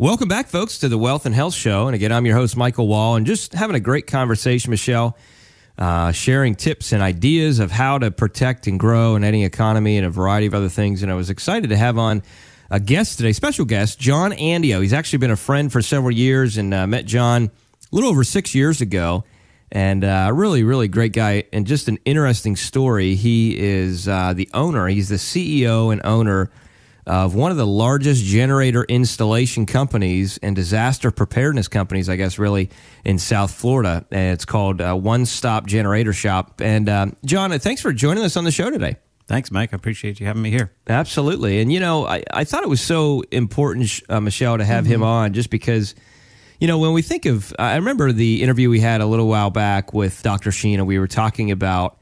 Welcome back, folks, to the Wealth and Health Show. And again, I'm your host, Michael Wall, and just having a great conversation, Michelle, sharing tips and ideas of how to protect and grow in any economy and a variety of other things. And I was excited to have on a guest today, special guest, Jon Andio. He's actually been a friend for several years, and met Jon a little over 6 years ago. And really, really great guy, and just an interesting story. He is the owner. He's the CEO and owner of one of the largest generator installation companies and disaster preparedness companies, I guess, really, in South Florida. And it's called One Stop Generator Shop. And Jon, thanks for joining us on the show today. Thanks, Mike. I appreciate you having me here. Absolutely. And, you know, I thought it was so important, Michelle, to have him on, just because, you know, when we think of, I remember the interview we had a little while back with Dr. Sheen, and we were talking about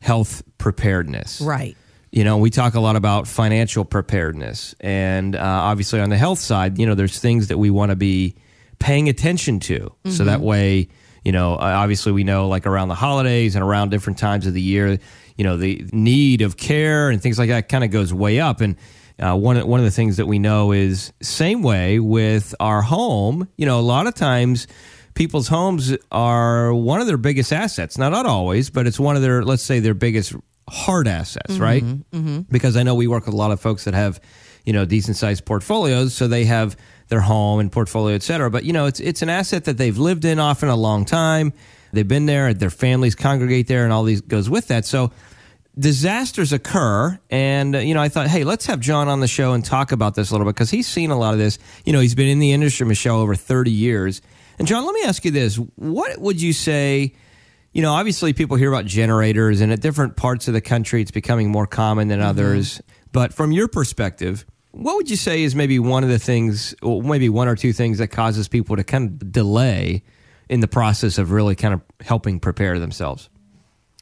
health preparedness. Right. You know, we talk a lot about financial preparedness. And obviously on the health side, you know, there's things that we want to be paying attention to. Mm-hmm. So that way, you know, obviously we know, like, around the holidays and around different times of the year, you know, the need of care and things like that kind of goes way up. And one of the things that we know is same way with our home. You know, a lot of times people's homes are one of their biggest assets. Now, not always, but it's one of their, let's say, their biggest hard assets, right? Mm-hmm. Because I know we work with a lot of folks that have, you know, decent-sized portfolios, so they have their home and portfolio, et cetera. But, you know, it's an asset that they've lived in often a long time. They've been there, their families congregate there, and all these goes with that. So disasters occur, and, you know, I thought, hey, let's have Jon on the show and talk about this a little bit, because he's seen a lot of this. You know, he's been in the industry, Michelle, over 30 years. And, Jon, let me ask you this. What would you say, you know, obviously people hear about generators, and at different parts of the country, it's becoming more common than others. But from your perspective, what would you say is maybe one of the things, or maybe one or two things that causes people to kind of delay in the process of really kind of helping prepare themselves?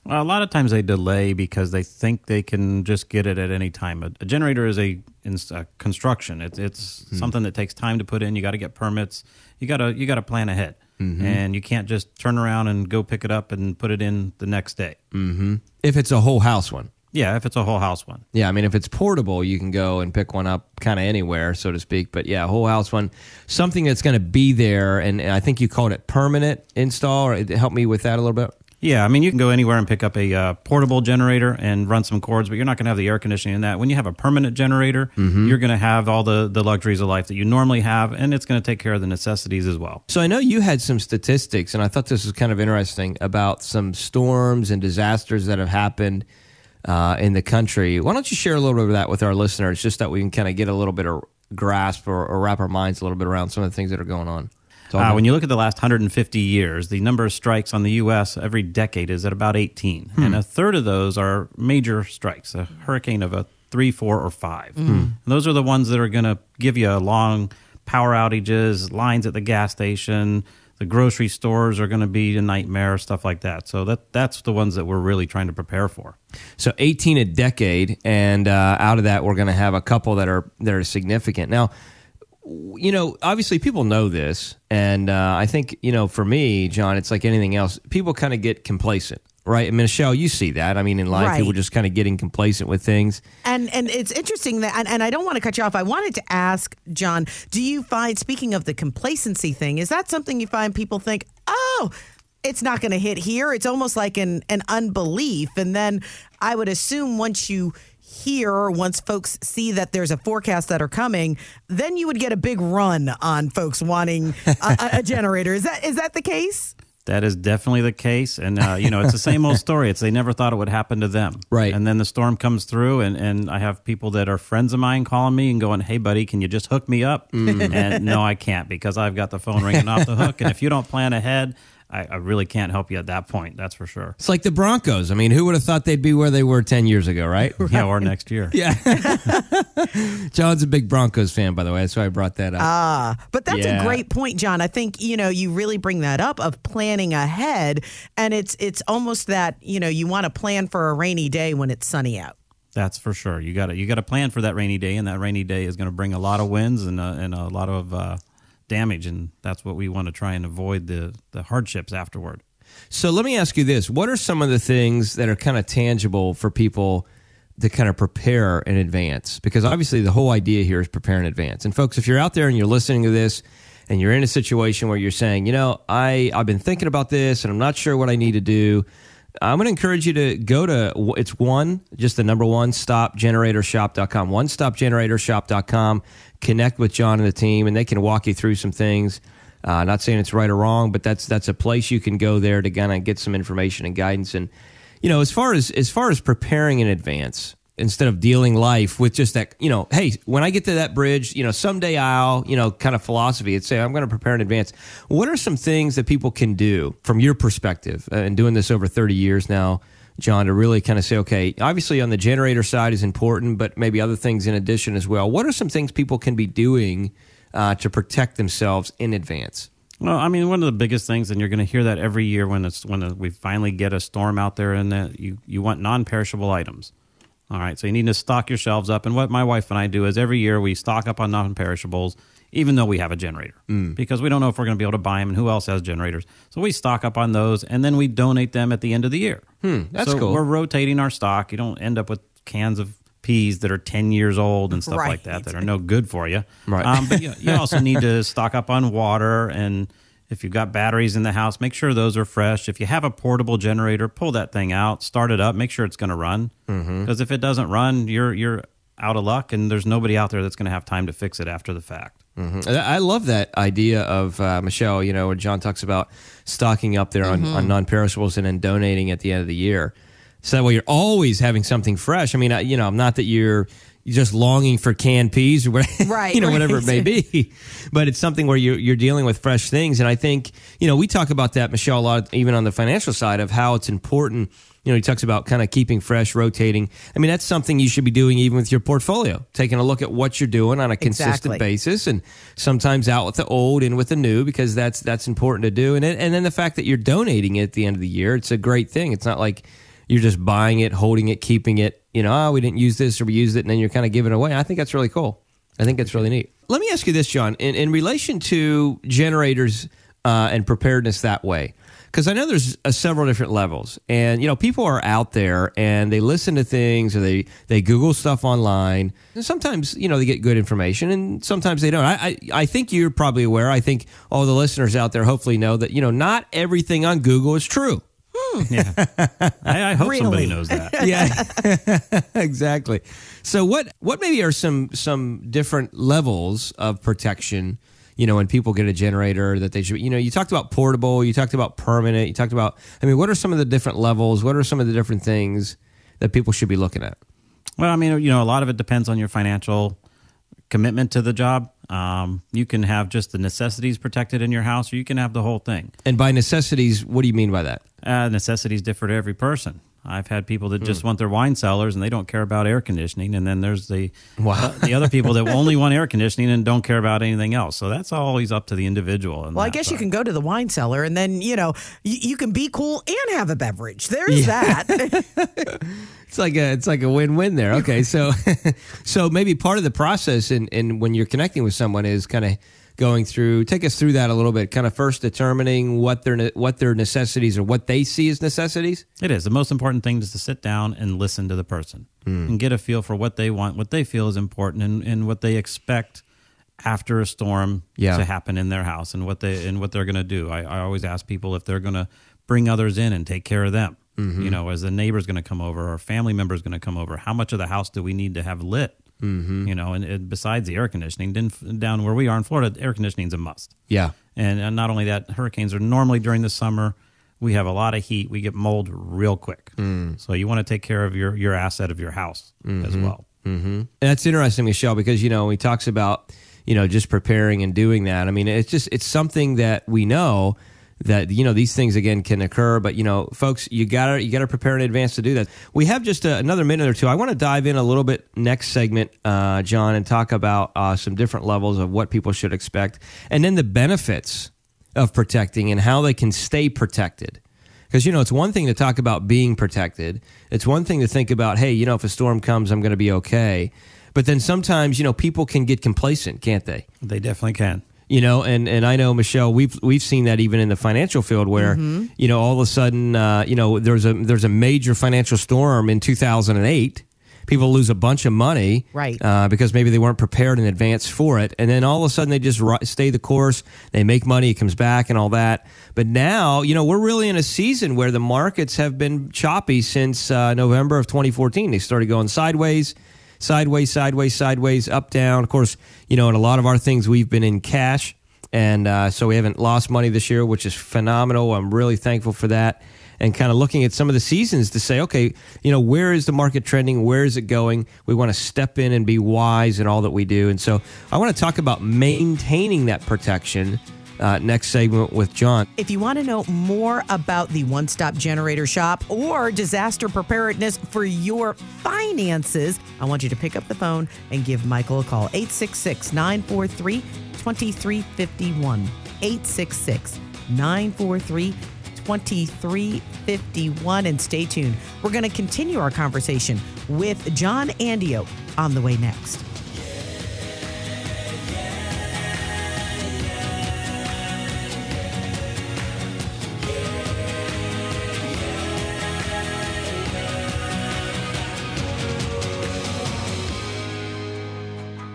Well, a lot of times they delay because they think they can just get it at any time. A generator is a construction. It's something that takes time to put in. You got to get permits. You got to plan ahead, and you can't just turn around and go pick it up and put it in the next day. Mm-hmm. If it's a whole house one. Yeah, if it's a whole house one. Yeah, I mean, if it's portable, you can go and pick one up kind of anywhere, so to speak. But yeah, whole house one, something that's going to be there. And I think you called it permanent install. Or help me with that a little bit. Yeah, I mean, you can go anywhere and pick up a portable generator and run some cords, but you're not going to have the air conditioning in that. When you have a permanent generator, you're going to have all the luxuries of life that you normally have, and it's going to take care of the necessities as well. So I know you had some statistics, and I thought this was kind of interesting, about some storms and disasters that have happened in the country. Why don't you share a little bit of that with our listeners, just that we can kind of get a little bit of grasp or wrap our minds a little bit around some of the things that are going on? When you look at the last 150 years, the number of strikes on the U.S. every decade is at about 18. And a third of those are major strikes, a hurricane of a 3, 4, or 5. And those are the ones that are going to give you long power outages, lines at the gas station, the grocery stores are going to be a nightmare, stuff like that. So that's the ones that we're really trying to prepare for. So 18 a decade, and out of that, we're going to have a couple that are significant. Now, you know, obviously people know this, and I think, you know, for me, Jon, it's like anything else. People kind of get complacent, right? I mean, Michelle, you see that. I mean, in life, people just kind of getting complacent with things. And it's interesting that, and I don't want to cut you off. I wanted to ask, Jon, do you find, speaking of the complacency thing, is that something you find people think, oh, it's not going to hit here? It's almost like an unbelief. And then I would assume once folks see that there's a forecast that are coming, then you would get a big run on folks wanting a generator. Is that the case? That is definitely the case. And, you know, it's the same old story. It's they never thought it would happen to them. Right. And then the storm comes through, and I have people that are friends of mine calling me and going, hey, buddy, can you just hook me up? And no, I can't, because I've got the phone ringing off the hook. And if you don't plan ahead, I really can't help you at that point, that's for sure. It's like the Broncos. I mean, who would have thought they'd be where they were 10 years ago, right? Yeah, or next year. Yeah. Jon's a big Broncos fan, by the way. That's why I brought that up. But that's a great point, Jon. I think, you know, you really bring that up of planning ahead. And it's almost that, you know, you want to plan for a rainy day when it's sunny out. That's for sure. You got to plan for that rainy day, and that rainy day is going to bring a lot of winds and a lot of damage, and that's what we want to try and avoid, the hardships afterward. So let me ask you this. What are some of the things that are kind of tangible for people to kind of prepare in advance? Because obviously the whole idea here is prepare in advance. And folks, if you're out there and you're listening to this and you're in a situation where you're saying, you know, I've been thinking about this and I'm not sure what I need to do, I'm going to encourage you to go to, it's one, just the number one, stopgeneratorshop.com, onestopgeneratorshop.com. Connect with Jon and the team, and they can walk you through some things. Not saying it's right or wrong, but that's a place you can go there to kind of get some information and guidance. And, you know, as far as preparing in advance, instead of dealing life with just that, you know, hey, when I get to that bridge, you know, someday I'll, you know, kind of philosophy, it's say, I'm going to prepare in advance. What are some things that people can do from your perspective and doing this over 30 years now, Jon, to really kind of say, okay, obviously on the generator side is important, but maybe other things in addition as well. What are some things people can be doing to protect themselves in advance? Well, I mean, one of the biggest things, and you're going to hear that every year when we finally get a storm out there, and that you want non-perishable items. All right, so you need to stock your shelves up. And what my wife and I do is every year we stock up on non-perishables, even though we have a generator, because we don't know if we're going to be able to buy them and who else has generators. So we stock up on those, and then we donate them at the end of the year. That's cool. So we're rotating our stock. You don't end up with cans of peas that are 10 years old and stuff like that are no good for you. Right. But you also need to stock up on water, and if you've got batteries in the house, make sure those are fresh. If you have a portable generator, pull that thing out, start it up, make sure it's going to run. Because if it doesn't run, you're out of luck, and there's nobody out there that's going to have time to fix it after the fact. I love that idea of, Michelle, you know, when Jon talks about stocking up there on non-perishables and then donating at the end of the year. So that way you're always having something fresh. I mean, you know, not that you're just longing for canned peas or whatever, whatever it may be, but it's something where you're dealing with fresh things. And I think, you know, we talk about that, Michelle, a lot, even on the financial side, of how it's important. You know, he talks about kind of keeping fresh, rotating. I mean, that's something you should be doing even with your portfolio, taking a look at what you're doing on a consistent basis, and sometimes out with the old and with the new, because that's important to do. And then the fact that you're donating it at the end of the year, it's a great thing. It's not like you're just buying it, holding it, keeping it, you know, we didn't use this or we used it, and then you're kind of giving it away. I think that's really cool. I think that's really neat. Let me ask you this, Jon, in relation to generators and preparedness that way, because I know there's several different levels, and, you know, people are out there and they listen to things, or they Google stuff online, and sometimes, you know, they get good information and sometimes they don't. I think you're probably aware. I think all the listeners out there hopefully know that, you know, not everything on Google is true. Yeah, I hope somebody knows that. Yeah, exactly. So what maybe are some different levels of protection, you know, when people get a generator that they should, you know, you talked about portable, you talked about permanent, you talked about, I mean, what are some of the different levels? What are some of the different things that people should be looking at? Well, I mean, you know, a lot of it depends on your financial commitment to the job. You can have just the necessities protected in your house, or you can have the whole thing. And by necessities, what do you mean by that? Necessities differ to every person. I've had people that just want their wine cellars and they don't care about air conditioning. And then there's the other people that only want air conditioning and don't care about anything else. So that's always up to the individual. Well, I guess you can go to the wine cellar and then, you know, you can be cool and have a beverage. There's that. It's like a win-win there. Okay, so maybe part of the process and when you're connecting with someone is kind of going through, take us through that a little bit, kind of first determining what their necessities or what they see as necessities. It is. The most important thing is to sit down and listen to the person and get a feel for what they want, what they feel is important, and what they expect after a storm to happen in their house, and what they're going to do. I always ask people if they're going to bring others in and take care of them. You know, as a neighbor's going to come over or family member's going to come over, how much of the house do we need to have lit? You know, and besides the air conditioning, down where we are in Florida, air conditioning is a must. Yeah. And not only that, hurricanes are normally during the summer. We have a lot of heat. We get mold real quick. So you want to take care of your asset of your house as well. And that's interesting, Michelle, because, you know, he talks about, you know, just preparing and doing that. I mean, it's something that we know that, you know, these things, again, can occur. But, you know, folks, you gotta prepare in advance to do that. We have just another minute or two. I want to dive in a little bit next segment, Jon, and talk about some different levels of what people should expect, and then the benefits of protecting and how they can stay protected. Because, you know, it's one thing to talk about being protected. It's one thing to think about, hey, you know, if a storm comes, I'm going to be okay. But then sometimes, you know, people can get complacent, can't they? They definitely can. You know, and I know, Michelle, we've seen that even in the financial field where, you know, all of a sudden, you know, there's a major financial storm in 2008, people lose a bunch of money, right? Because maybe they weren't prepared in advance for it. And then all of a sudden they just stay the course. They make money, it comes back and all that. But now, you know, we're really in a season where the markets have been choppy since November of 2014. They started going sideways, up, down. Of course, you know, in a lot of our things, we've been in cash. And so we haven't lost money this year, which is phenomenal. I'm really thankful for that. And kind of looking at some of the seasons to say, okay, you know, where is the market trending? Where is it going? We want to step in and be wise in all that we do. And so I want to talk about maintaining that protection next segment with Jon. If you want to know more about the One Stop Generator Shop or disaster preparedness for your finances, I want you to pick up the phone and give Michael a call. 866-943-2351. 866-943-2351. And stay tuned. We're going to continue our conversation with Jon Andio on the way next.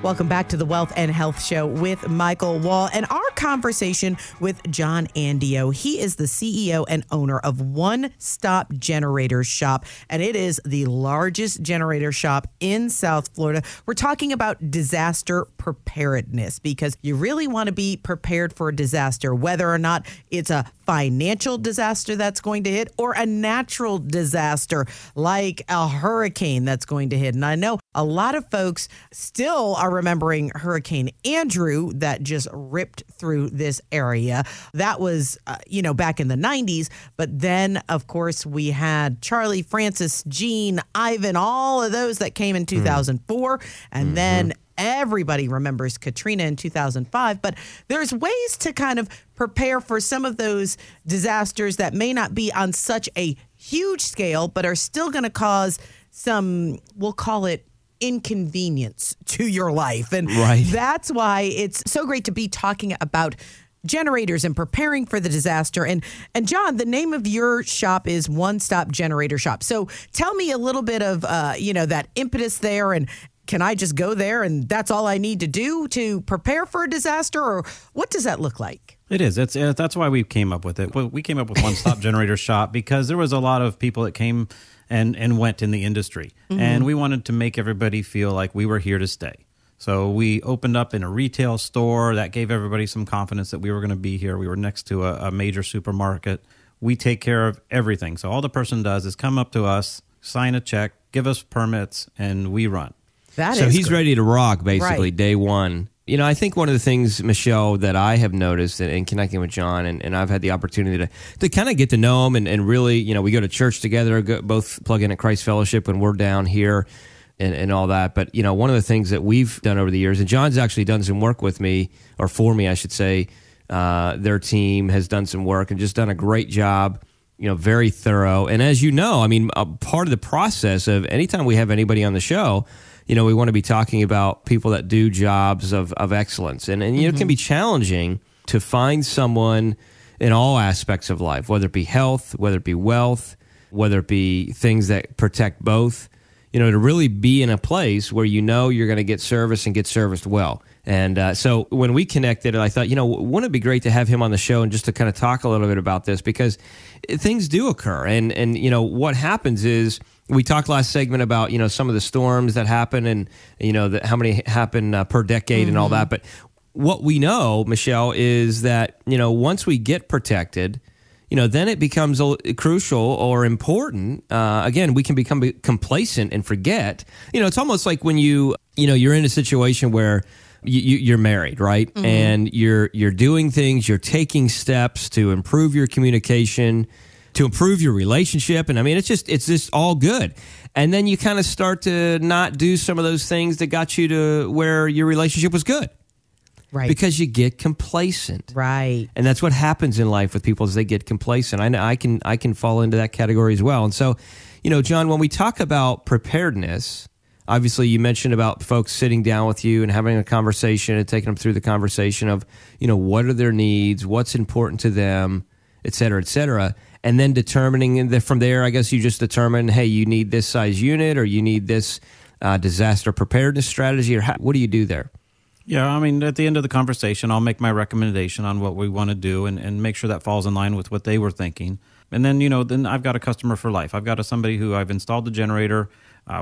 Welcome back to the Wealth and Health Show with Michael Wall and our conversation with Jon Andio. He is the CEO and owner of One Stop Generator Shop, and it is the largest generator shop in South Florida. We're talking about disaster preparedness because you really want to be prepared for a disaster, whether or not it's a financial disaster that's going to hit or a natural disaster like a hurricane that's going to hit. And I know a lot of folks still are remembering Hurricane Andrew that just ripped through this area. That was, you know, back in the 90s. But then, of course, we had Charlie, Francis, Gene, Ivan, all of those that came in 2004. And then everybody remembers Katrina in 2005. But there's ways to kind of prepare for some of those disasters that may not be on such a huge scale, but are still going to cause some, we'll call it, inconvenience to your life. And that's why it's so great to be talking about generators and preparing for the disaster. And Jon, the name of your shop is One Stop Generator Shop. So tell me a little bit of, you know, that impetus there. And can I just go there and that's all I need to do to prepare for a disaster? Or what does that look like? It is. That's why we came up with it. We came up with One Stop Generator Shop because there was a lot of people that came and went in the industry. And we wanted to make everybody feel like we were here to stay. So we opened up in a retail store. That gave everybody some confidence that we were going to be here. We were next to a major supermarket. We take care of everything. So all the person does is come up to us, sign a check, give us permits, and we run. So he's great. Ready to rock, basically, day one. You know, I think one of the things, Michelle, that I have noticed in connecting with Jon, and I've had the opportunity to kind of get to know him and really, you know, we go to church together, both plug in at Christ Fellowship when we're down here and all that. But, you know, one of the things that we've done over the years, and Jon's actually done some work with me, or for me, I should say, their team has done some work and just done a great job, you know, very thorough. And as you know, I mean, a part of the process of anytime we have anybody on the show, you know, we want to be talking about people that do jobs of excellence. And you know, it can be challenging to find someone in all aspects of life, whether it be health, whether it be wealth, whether it be things that protect both, you know, to really be in a place where you know you're going to get service and get serviced well. And so when we connected, I thought, you know, wouldn't it be great to have him on the show and just to kind of talk a little bit about this because things do occur. And you know, what happens is, we talked last segment about, you know, some of the storms that happen and, you know, how many happen per decade and all that. But what we know, Michelle, is that, you know, once we get protected, you know, then it becomes crucial or important. Again, we can become complacent and forget. You know, it's almost like when you're in a situation where you're married, right? And you're doing things, you're taking steps to improve your communication, to improve your relationship. And I mean, it's just all good. And then you kind of start to not do some of those things that got you to where your relationship was good. Right. Because you get complacent. Right. And that's what happens in life with people is they get complacent. I know I can fall into that category as well. And so, you know, Jon, when we talk about preparedness, obviously you mentioned about folks sitting down with you and having a conversation and taking them through the conversation of, you know, what are their needs, what's important to them, et cetera, et cetera. and then determining from there, I guess you just determine, hey, you need this size unit, or you need this disaster preparedness strategy, or what do you do there? Yeah, I mean, at the end of the conversation, I'll make my recommendation on what we want to do and make sure that falls in line with what they were thinking. And then, you know, then I've got a customer for life. I've got somebody who I've installed the generator.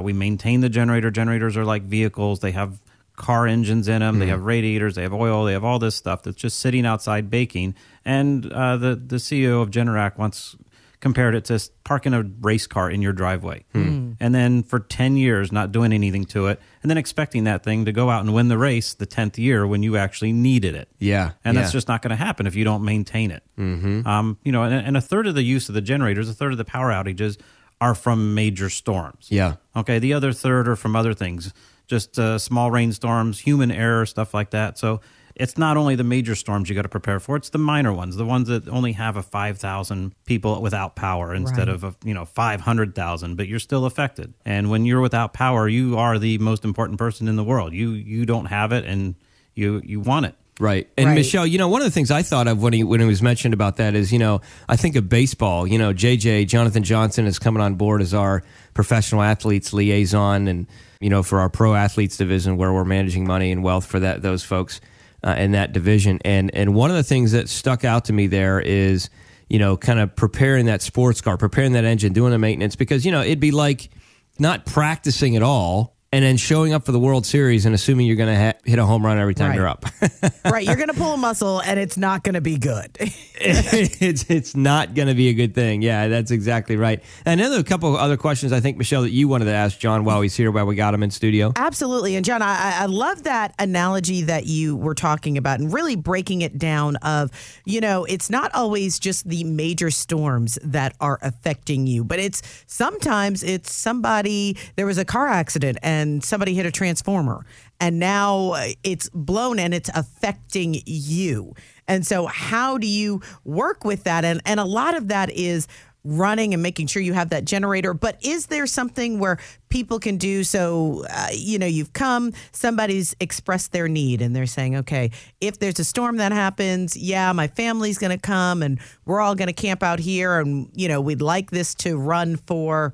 We maintain the generator. Generators are like vehicles. They have car engines in them. Mm-hmm. They have radiators. They have oil. They have all this stuff that's just sitting outside baking. And the CEO of Generac once compared it to parking a race car in your driveway. Mm. And then for 10 years, not doing anything to it, and then expecting that thing to go out and win the race the 10th year when you actually needed it. Yeah. And that's just not going to happen if you don't maintain it. Mm-hmm. You know, and a third of the use of the generators, a third of the power outages are from major storms. Yeah. Okay, the other third are from other things, just small rainstorms, human error, stuff like that. So it's not only the major storms you got to prepare for, it's the minor ones, the ones that only have a 5,000 people without power instead of, 500,000, but you're still affected. And when you're without power, you are the most important person in the world. You don't have it, and you want it. Right. And right. Michelle, you know, one of the things I thought of when he was mentioned about that is, you know, I think of baseball. You know, JJ, Jonathan Johnson, is coming on board as our professional athletes liaison and, you know, for our pro athletes division where we're managing money and wealth for those folks. In that division. And one of the things that stuck out to me there is, you know, kind of preparing that sports car, preparing that engine, doing the maintenance, because, you know, it'd be like not practicing at all and then showing up for the World Series and assuming you're going to hit a home run every time you're up. Right. You're going to pull a muscle and it's not going to be good. It's not going to be a good thing. Yeah, that's exactly right. And another couple of other questions, I think, Michelle, that you wanted to ask Jon while he's here, while we got him in studio. Absolutely. And Jon, I love that analogy that you were talking about and really breaking it down of, you know, it's not always just the major storms that are affecting you, but it's sometimes it's somebody, there was a car accident and somebody hit a transformer and now it's blown and it's affecting you. And so how do you work with that? And a lot of that is running and making sure you have that generator. But is there something where people can do so, you know, you've come, somebody's expressed their need and they're saying, okay, if there's a storm that happens, yeah, my family's going to come and we're all going to camp out here. And, you know, we'd like this to run for,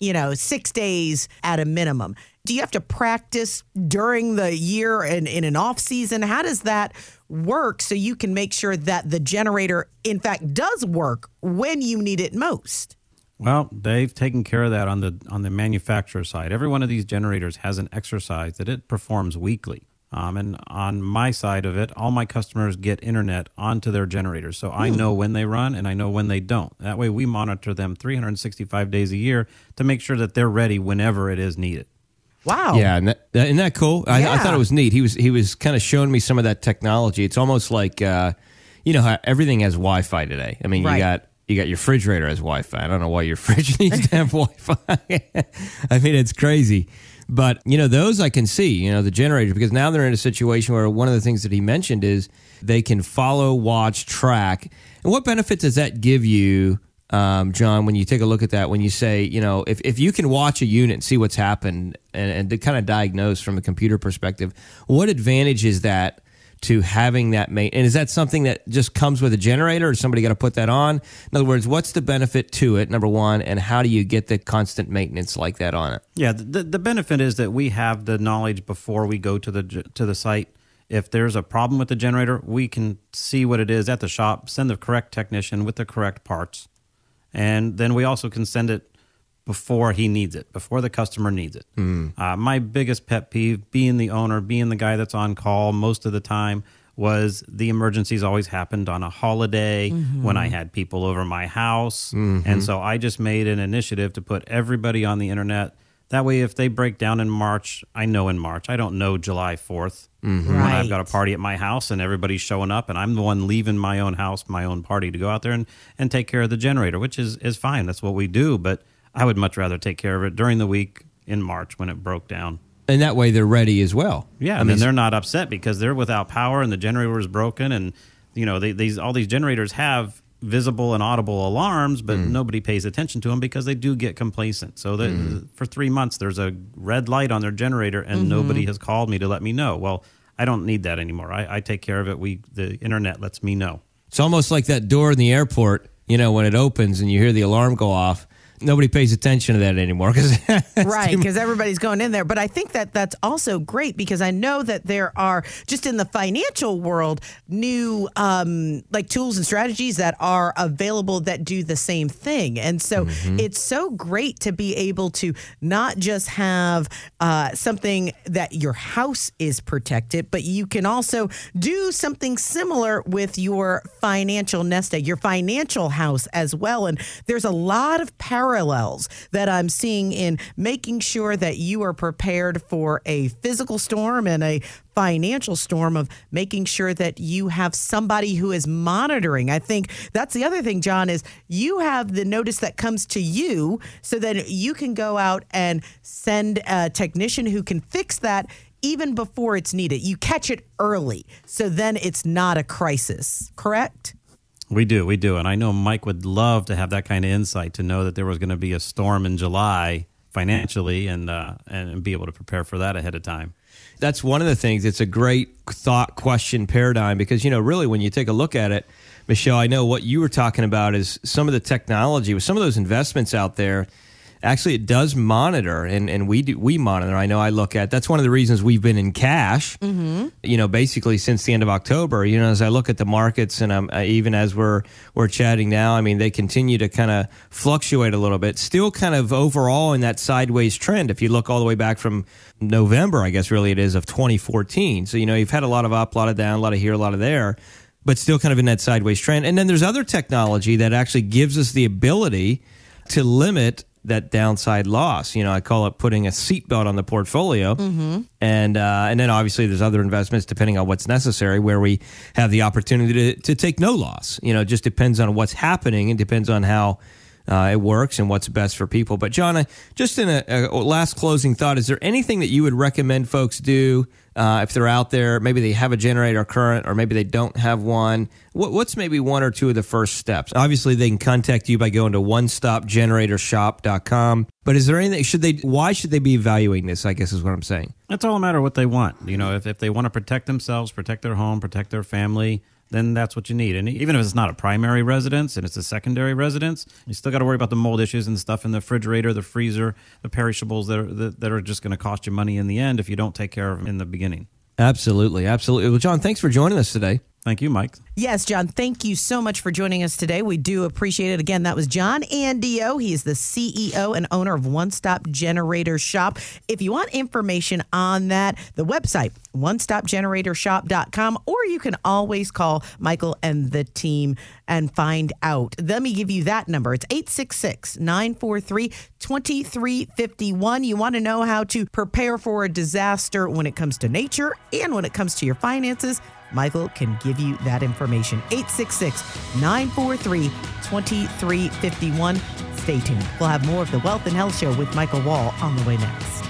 you know, 6 days at a minimum. Do you have to practice during the year and in an off season? How does that work so you can make sure that the generator, in fact, does work when you need it most? Well, they've taken care of that on the manufacturer side. Every one of these generators has an exercise that it performs weekly. And on my side of it, all my customers get internet onto their generators. So I know when they run and I know when they don't. That way we monitor them 365 days a year to make sure that they're ready whenever it is needed. Wow. Yeah, isn't that cool? Yeah. I thought it was neat. He was kind of showing me some of that technology. It's almost like, you know, how everything has Wi-Fi today. I mean, you got your refrigerator has Wi-Fi. I don't know why your fridge needs to have Wi-Fi. I mean, it's crazy. But, you know, those I can see, you know, the generator, because now they're in a situation where one of the things that he mentioned is they can follow, watch, track. And what benefit does that give you, Jon, when you take a look at that, when you say, you know, if you can watch a unit and see what's happened and to kind of diagnose from a computer perspective, what advantage is that to having that maintenance? And is that something that just comes with a generator, or somebody got to put that on? In other words, what's the benefit to it, number one, and how do you get the constant maintenance like that on it? Yeah, the benefit is that we have the knowledge before we go to the site. If there's a problem with the generator, we can see what it is at the shop, send the correct technician with the correct parts, and then we also can send it before he needs it, before the customer needs it. Mm. My biggest pet peeve, being the owner, being the guy that's on call most of the time, was the emergencies always happened on a holiday when I had people over my house. Mm-hmm. And so I just made an initiative to put everybody on the internet. That way, if they break down in March, I know in March. I don't know July 4th when I've got a party at my house and everybody's showing up and I'm the one leaving my own house, my own party to go out there and take care of the generator, which is fine. That's what we do. But I would much rather take care of it during the week in March when it broke down. And that way they're ready as well. Yeah, I mean, they're not upset because they're without power and the generator is broken. And, you know, all these generators have visible and audible alarms, but nobody pays attention to them because they do get complacent. So that for 3 months, there's a red light on their generator and nobody has called me to let me know. Well, I don't need that anymore. I take care of it. The internet lets me know. It's almost like that door in the airport you know, when it opens and you hear the alarm go off, nobody pays attention to that anymore. Right, because everybody's going in there. But I think that that's also great because I know that there are, just in the financial world, new like tools and strategies that are available that do the same thing. And so it's so great to be able to not just have something that your house is protected, but you can also do something similar with your financial nest egg, your financial house as well. And there's a lot of parallels that I'm seeing in making sure that you are prepared for a physical storm and a financial storm, of making sure that you have somebody who is monitoring. I think that's the other thing, John, is you have the notice that comes to you so that you can go out and send a technician who can fix that even before it's needed. You catch it early, so then it's not a crisis, correct? We do. And I know Mike would love to have that kind of insight, to know that there was going to be a storm in July financially and be able to prepare for that ahead of time. That's one of the things. It's a great thought, question, paradigm, because, you know, really when you take a look at it, Michelle, I know what you were talking about is some of the technology with some of those investments out there. Actually, it does monitor, and we monitor. I know I look at, that's one of the reasons we've been in cash, you know, basically since the end of October. You know, as I look at the markets, and even as we're chatting now, I mean, they continue to kind of fluctuate a little bit, still kind of overall in that sideways trend. If you look all the way back from November, I guess really it is, of 2014. So, you know, you've had a lot of up, a lot of down, a lot of here, a lot of there, but still kind of in that sideways trend. And then there's other technology that actually gives us the ability to limit that downside loss. You know, I call it putting a seatbelt on the portfolio. And then obviously there's other investments, depending on what's necessary, where we have the opportunity to take no loss. You know, it just depends on what's happening and depends on how it works and what's best for people. But John, just in a last closing thought, is there anything that you would recommend folks do if they're out there? Maybe they have a generator current, or maybe they don't have one. What's maybe one or two of the first steps? Obviously, they can contact you by going to onestopgeneratorshop.com. But is there anything, why should they be evaluating this, I guess is what I'm saying? It's all a matter of what they want. You know, if they want to protect themselves, protect their home, protect their family, then that's what you need. And even if it's not a primary residence and it's a secondary residence, you still got to worry about the mold issues and stuff in the refrigerator, the freezer, the perishables that are just going to cost you money in the end if you don't take care of them in the beginning. Absolutely. Absolutely. Well, John, thanks for joining us today. Thank you, Mike. Yes, John, thank you so much for joining us today. We do appreciate it. Again, that was Jon Andio. He is the CEO and owner of One Stop Generator Shop. If you want information on that, the website, onestopgeneratorshop.com, or you can always call Michael and the team and find out. Let me give you that number. It's 866-943-2351. You want to know how to prepare for a disaster when it comes to nature and when it comes to your finances? Michael can give you that information. 866-943-2351. Stay tuned. We'll have more of the Wealth and Health Show with Michael Wall on the way next.